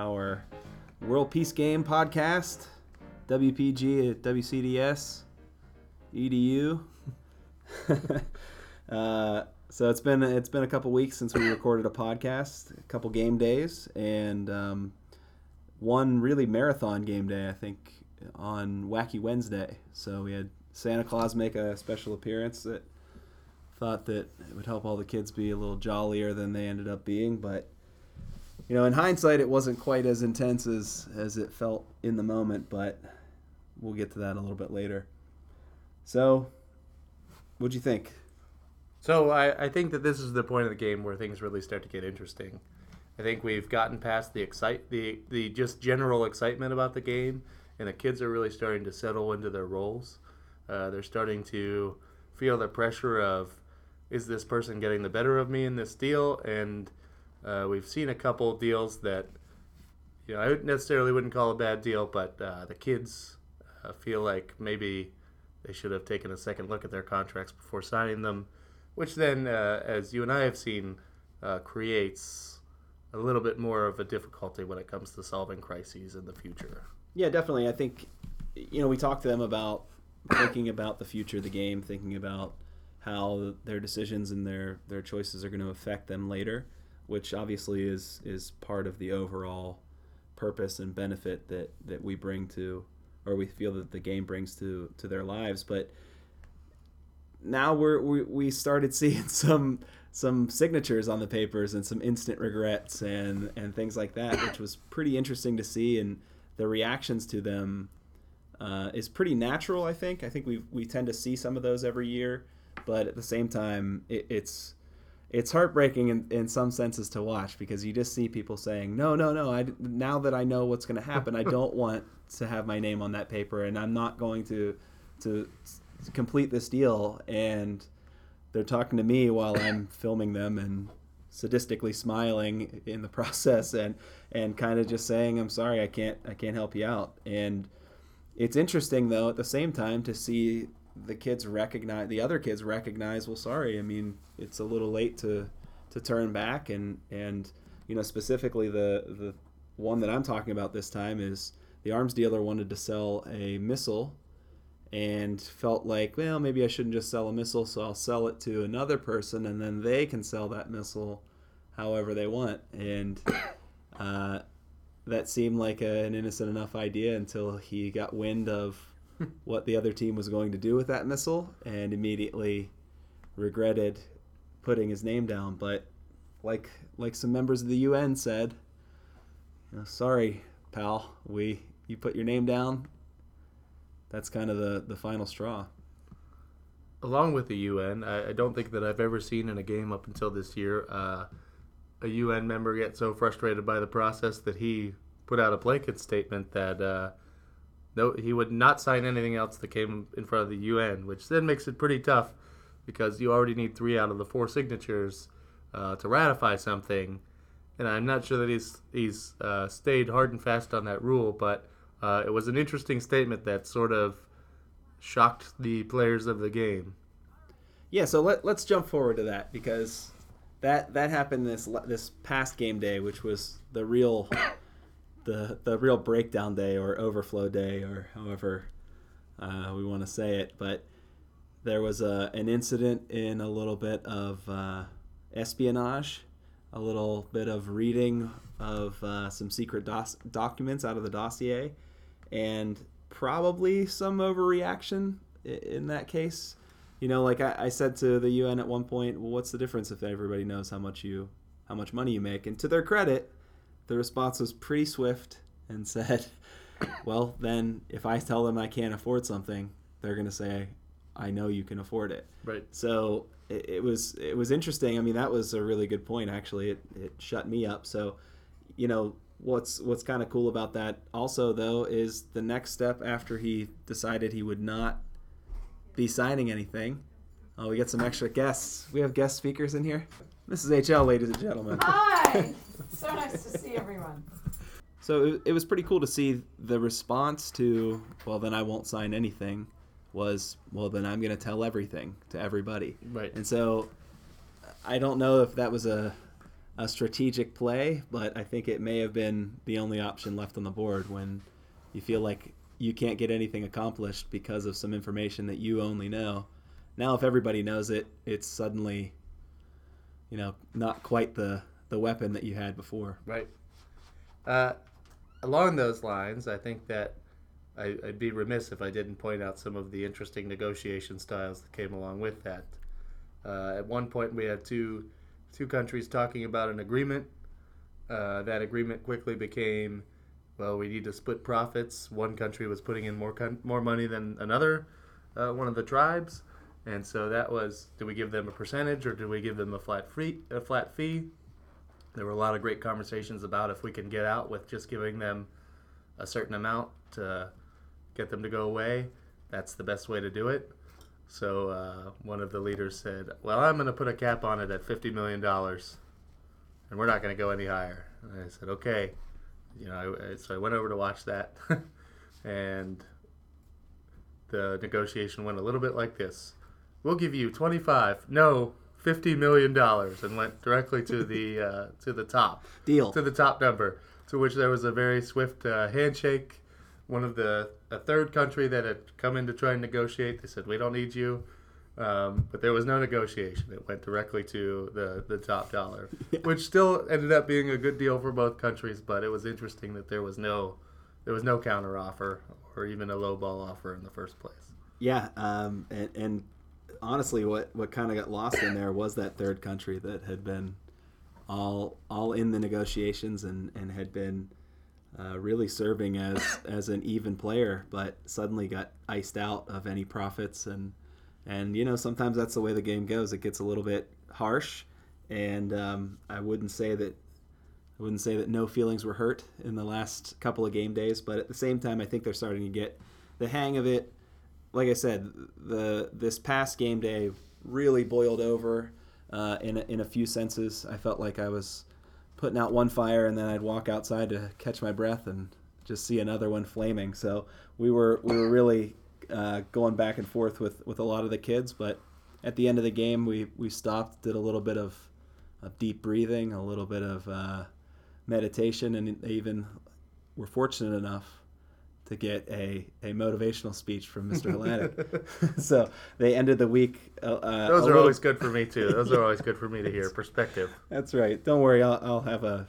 our World Peace Game podcast, WPG at WCDS.edu. So it's been a couple weeks since we recorded a podcast, a couple game days, and one really marathon game day, I think, on Wacky Wednesday. So we had Santa Claus make a special appearance that thought that it would help all the kids be a little jollier than they ended up being. But, you know, in hindsight, it wasn't quite as intense as it felt in the moment, but we'll get to that a little bit later. So, what'd you think? So I think that this is the point of the game where things really start to get interesting. I think we've gotten past the just general excitement about the game, and the kids are really starting to settle into their roles. They're starting to feel the pressure of, is this person getting the better of me in this deal? And we've seen a couple deals that, you know, I necessarily wouldn't call a bad deal, but the kids feel like maybe they should have taken a second look at their contracts before signing them, which then, as you and I have seen, creates a little bit more of a difficulty when it comes to solving crises in the future. Yeah, definitely. I think, you know, we talked to them about thinking about the future of the game, thinking about how their decisions and their choices are going to affect them later, which obviously is part of the overall purpose and benefit that we bring to, or we feel that the game brings to their lives. But now we started seeing some signatures on the papers and some instant regrets and things like that, which was pretty interesting to see, and the reactions to them is pretty natural, I think. I think we tend to see some of those every year, but at the same time, it's heartbreaking in some senses to watch, because you just see people saying, no, now that I know what's going to happen, I don't want to have my name on that paper, and I'm not going to complete this deal. And they're talking to me while I'm filming them and sadistically smiling in the process, and kind of just saying, I'm sorry, I can't help you out. And it's interesting, though, at the same time, to see the other kids recognize, well, sorry, I mean, it's a little late to turn back, and you know, specifically the one that I'm talking about this time is the arms dealer wanted to sell a missile and felt like, well, maybe I shouldn't just sell a missile, so I'll sell it to another person, and then they can sell that missile however they want. And that seemed like an innocent enough idea until he got wind of what the other team was going to do with that missile and immediately regretted putting his name down. But like some members of the UN said, you know, sorry, pal, you put your name down. That's kind of the final straw. Along with the UN, I don't think that I've ever seen in a game up until this year a UN member get so frustrated by the process that he put out a blanket statement that he would not sign anything else that came in front of the UN, which then makes it pretty tough, because you already need 3 out of the 4 signatures to ratify something. And I'm not sure that he's stayed hard and fast on that rule, but it was an interesting statement that sort of shocked the players of the game. Yeah, so let's jump forward to that, because that happened this past game day, which was the real the real breakdown day, or overflow day, or however we want to say it. But there was an incident in a little bit of espionage, a little bit of reading of some secret documents out of the dossier, and probably some overreaction in that case. You know, like I said to the UN at one point, well, what's the difference if everybody knows how much money you make? And to their credit, the response was pretty swift and said, well, then if I tell them I can't afford something, they're going to say, I know you can afford it. Right. So it was interesting. I mean, that was a really good point, actually. It shut me up. So, you know, what's kind of cool about that also, though, is the next step after he decided he would not be signing anything. Oh, we got some extra guests. We have guest speakers in here. This is HL, ladies and gentlemen. Hi! So nice to see everyone. So it was pretty cool to see the response to, well, then I won't sign anything, was, well, then I'm going to tell everything to everybody. Right. And so I don't know if that was a a strategic play, but I think it may have been the only option left on the board when you feel like you can't get anything accomplished because of some information that you only know. Now, if everybody knows it, it's suddenly, you know, not quite the weapon that you had before. Right. Along those lines, I think that I'd be remiss if I didn't point out some of the interesting negotiation styles that came along with that. At one point, we had two countries talking about an agreement. That agreement quickly became, well, we need to split profits. One country was putting in more money than another, one of the tribes, and so that was: do we give them a percentage or do we give them a flat fee? There were a lot of great conversations about if we can get out with just giving them a certain amount to get them to go away. That's the best way to do it. So one of the leaders said, well, I'm going to put a cap on it at $50 million, and we're not going to go any higher. And I said, okay. You know, so I went over to watch that, and the negotiation went a little bit like this. We'll give you 25. No. $50 million, and went directly to the top number. To which there was a very swift handshake. One of a third country that had come in to try and negotiate, they said, "We don't need you," but there was no negotiation. It went directly to the top dollar, yeah. Which still ended up being a good deal for both countries. But it was interesting that there was no counter offer or even a lowball offer in the first place. Yeah, and honestly, what kind of got lost in there was that third country that had been all in the negotiations and had been really serving as an even player, but suddenly got iced out of any profits. And you know, sometimes that's the way the game goes. It gets a little bit harsh, and I wouldn't say that no feelings were hurt in the last couple of game days, but at the same time, I think they're starting to get the hang of it. Like I said, this past game day really boiled over in a few senses. I felt like I was putting out one fire, and then I'd walk outside to catch my breath and just see another one flaming. So we were really going back and forth with a lot of the kids. But at the end of the game, we stopped, did a little bit of deep breathing, a little bit of meditation, and even were fortunate enough to get a motivational speech from Mr. Helatic. So they ended the week. Those are always good for me, too. Those are always good for me to hear. Perspective. That's right. Don't worry. I'll have a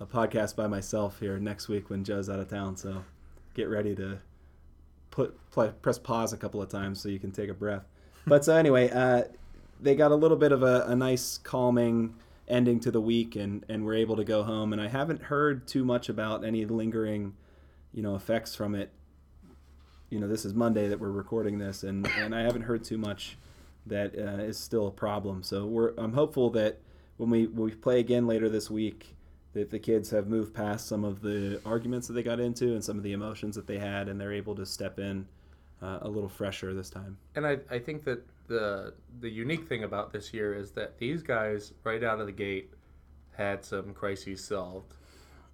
podcast by myself here next week when Joe's out of town. So get ready to press pause a couple of times so you can take a breath. But so anyway, they got a little bit of a nice calming ending to the week and were able to go home. And I haven't heard too much about any lingering effects from it. This is Monday that we're recording this, and I haven't heard too much that is still a problem. So I'm hopeful that when we play again later this week, that the kids have moved past some of the arguments that they got into and some of the emotions that they had, and they're able to step in a little fresher this time. And I think that the unique thing about this year is that these guys, right out of the gate, had some crises solved,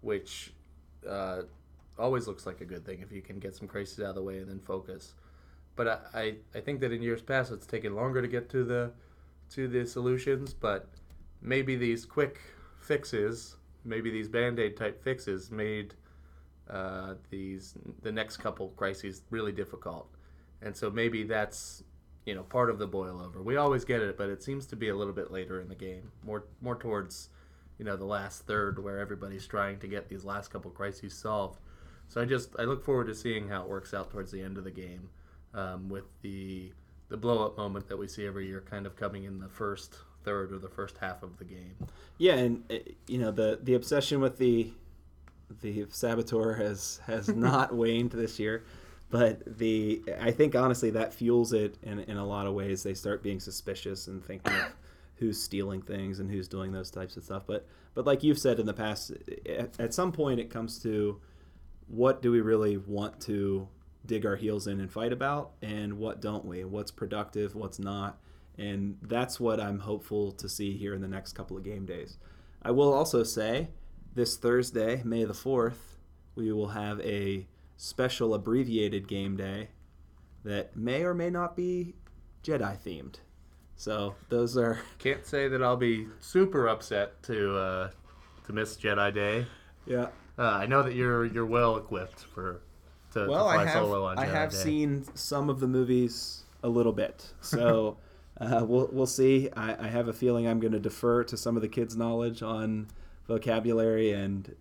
which always looks like a good thing if you can get some crises out of the way and then focus. But I think that in years past it's taken longer to get to the solutions, but maybe these quick fixes, maybe these Band-Aid type fixes made the next couple crises really difficult. And so maybe that's part of the boil over. We always get it, but it seems to be a little bit later in the game, more towards the last third where everybody's trying to get these last couple crises solved. So I look forward to seeing how it works out towards the end of the game, with the blow-up moment that we see every year kind of coming in the first third or the first half of the game. Yeah, and the obsession with the saboteur has not waned this year, but I think honestly that fuels it in a lot of ways. They start being suspicious and thinking of who's stealing things and who's doing those types of stuff. But like you've said in the past, at some point it comes to, what do we really want to dig our heels in and fight about, and what don't we? What's productive, what's not? And that's what I'm hopeful to see here in the next couple of game days. I will also say this Thursday, May the 4th, we will have a special abbreviated game day that may or may not be Jedi themed. So those are... Can't say that I'll be super upset to miss Jedi Day. Yeah. I know that you're well equipped to fly solo on Jedi Day. I have seen some of the movies a little bit, so we'll see. I have a feeling I'm going to defer to some of the kids' knowledge on vocabulary and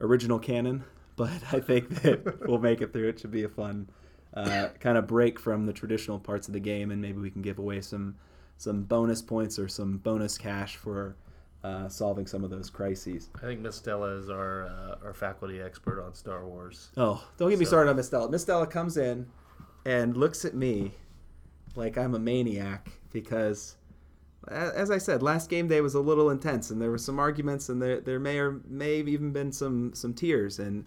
original canon, but I think that we'll make it through. It should be a fun... kind of break from the traditional parts of the game, and maybe we can give away some bonus points or some bonus cash for solving some of those crises. I think Miss Stella is our faculty expert on Star Wars. Oh, don't get me started on Miss Stella. Miss Stella comes in and looks at me like I'm a maniac because, as I said, last game day was a little intense, and there were some arguments, and there may or may have even been some tears, and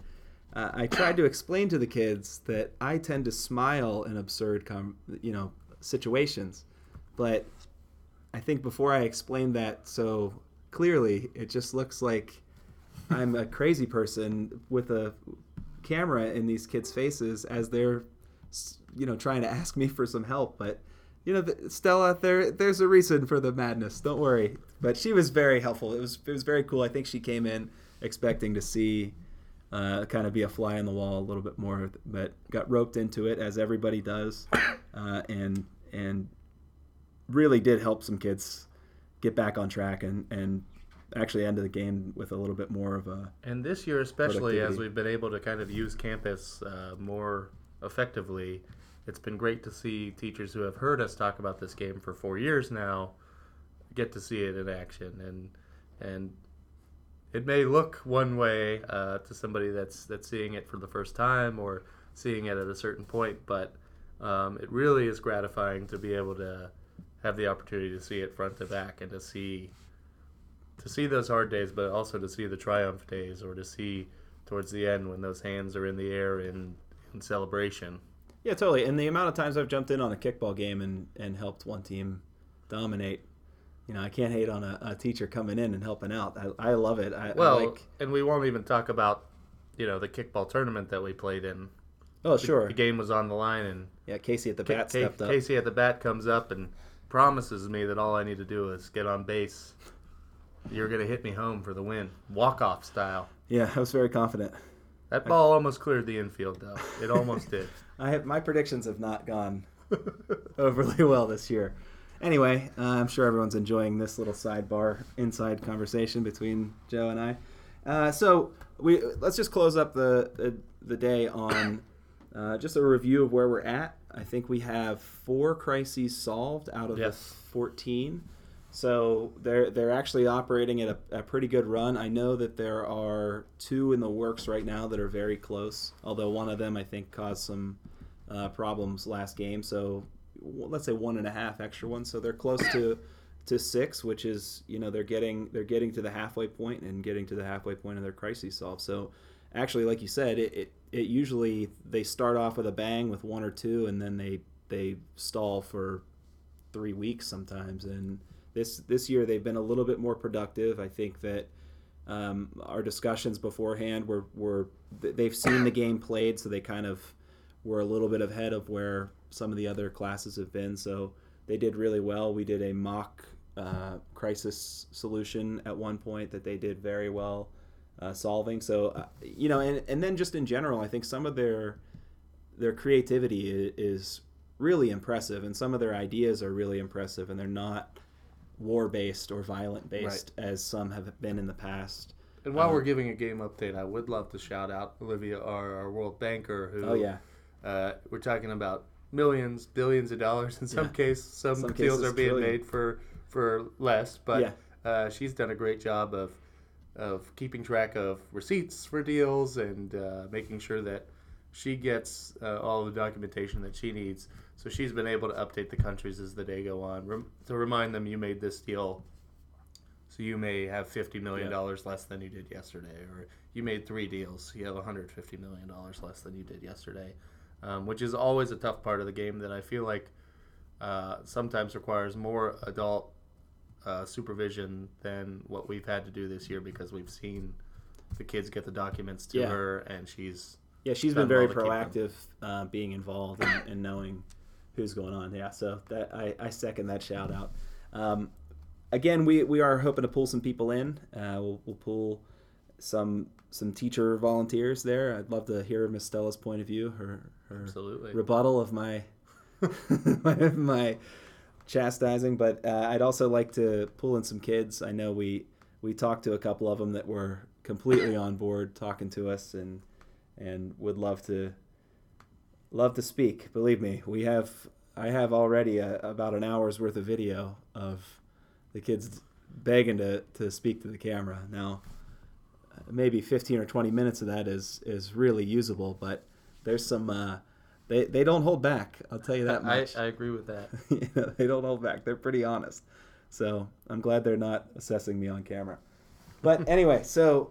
I tried to explain to the kids that I tend to smile in absurd, situations, but I think before I explained that so clearly, it just looks like I'm a crazy person with a camera in these kids' faces as they're, trying to ask me for some help. But Stella, there's a reason for the madness. Don't worry. But she was very helpful. It was very cool. I think she came in expecting to see. Kind of be a fly on the wall a little bit more, but got roped into it as everybody does, and really did help some kids get back on track and actually ended the game with a little bit more of a. And this year, especially as we've been able to kind of use campus more effectively, it's been great to see teachers who have heard us talk about this game for 4 years now get to see it in action and. It may look one way to somebody that's seeing it for the first time or seeing it at a certain point, but it really is gratifying to be able to have the opportunity to see it front to back and to see those hard days, but also to see the triumph days or to see towards the end when those hands are in the air in celebration. Yeah, totally. And the amount of times I've jumped in on a kickball game and helped one team dominate. I can't hate on a teacher coming in and helping out. I love it. And we won't even talk about, the kickball tournament that we played in. Oh, sure. The game was on the line, and yeah, Casey at the bat stepped up. Casey at the bat comes up and promises me that all I need to do is get on base. You're gonna hit me home for the win, walk-off style. Yeah, I was very confident. That ball almost cleared the infield, though. It almost did. My predictions have not gone overly well this year. Anyway, I'm sure everyone's enjoying this little sidebar inside conversation between Joe and I. So let's just close up the day on just a review of where we're at. I think we have 4 crises solved out of the 14. So they're actually operating at a pretty good run. I know that there are 2 in the works right now that are very close, although one of them I think caused some problems last game. So let's say 1.5 extra ones, so they're close to 6, which is they're getting to the halfway point and getting to the halfway point of their crisis solved. So actually, like you said, it usually they start off with a bang with 1 or 2, and then they stall for 3 weeks sometimes. And this year they've been a little bit more productive. I think that our discussions beforehand were they've seen the game played, so they kind of were a little bit ahead of where some of the other classes have been, so they did really well. We did a mock crisis solution at one point that they did very well solving. So, and then just in general, I think some of their creativity is really impressive, and some of their ideas are really impressive, and they're not war-based or violent-based as some have been in the past. And while we're giving a game update, I would love to shout out Olivia, our world banker, who we're talking about millions, billions of dollars. In some case, some deals are being made for less, but she's done a great job of keeping track of receipts for deals and making sure that she gets all the documentation that she needs. So she's been able to update the countries as the day go on to remind them you made this deal. So you may have $50 million less than you did yesterday, or you made 3 deals. You have $150 million less than you did yesterday. Which is always a tough part of the game that I feel like sometimes requires more adult supervision than what we've had to do this year, because we've seen the kids get the documents to her, and she's been very proactive, being involved and knowing who's going on. Yeah, so that I second that shout out. Again, we are hoping to pull some people in. We'll pull some teacher volunteers there. I'd love to hear Miss Stella's point of view, her absolutely rebuttal of my chastising. But I'd also like to pull in some kids. I know we talked to a couple of them that were completely on board talking to us and would love to speak. Believe me, I have already about an hour's worth of video of the kids begging to speak to the camera. Now, maybe 15 or 20 minutes of that is really usable, but there's some they don't hold back. I'll tell you that much. I agree with that. They don't hold back. They're pretty honest. So I'm glad they're not assessing me on camera. But anyway, so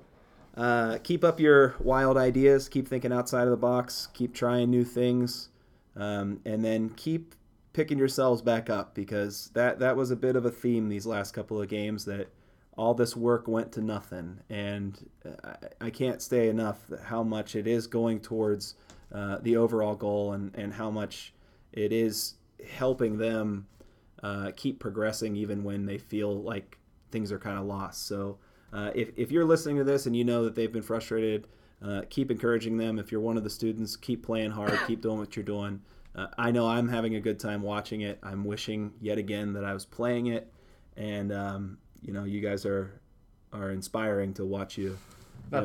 keep up your wild ideas. Keep thinking outside of the box. Keep trying new things. And then keep picking yourselves back up, because that was a bit of a theme these last couple of games, that all this work went to nothing. And I can't say enough how much it is going towards the overall goal and how much it is helping them keep progressing even when they feel like things are kind of lost. So if you're listening to this and you know that they've been frustrated, keep encouraging them. If you're one of the students, keep playing hard, keep doing what you're doing. I know I'm having a good time watching it. I'm wishing yet again that I was playing it, and you guys are inspiring to watch you,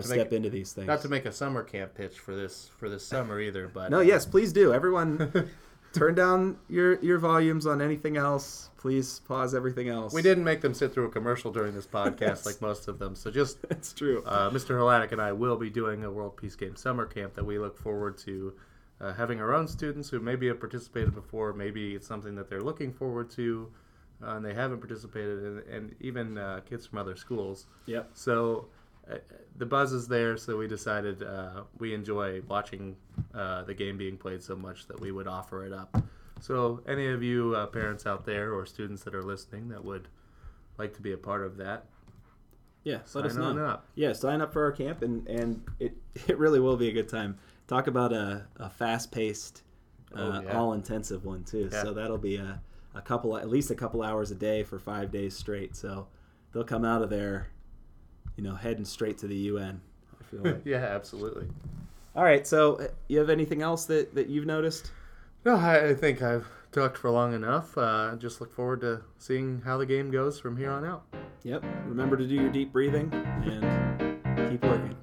step into these things. Not to make a summer camp pitch for this summer either, but no, yes, please do. Everyone, turn down your volumes on anything else. Please pause everything else. We didn't make them sit through a commercial during this podcast like most of them. So it's true. Mr. Halatic and I will be doing a World Peace Game summer camp that we look forward to having our own students who maybe have participated before. Maybe it's something that they're looking forward to and they haven't participated in, and even kids from other schools. Yep. So the buzz is there. So we decided we enjoy watching the game being played so much that we would offer it up. So any of you parents out there or students that are listening that would like to be a part of that, let us know. Sign up for our camp, and it really will be a good time. Talk about a fast-paced, all-intensive one, too. Yeah. So that'll be at least a couple hours a day for 5 days straight. So they'll come out of there, heading straight to the UN, I feel like. Yeah, absolutely. All right, so you have anything else that you've noticed? No, I think I've talked for long enough. Just look forward to seeing how the game goes from here on out. Yep. Remember to do your deep breathing and keep working.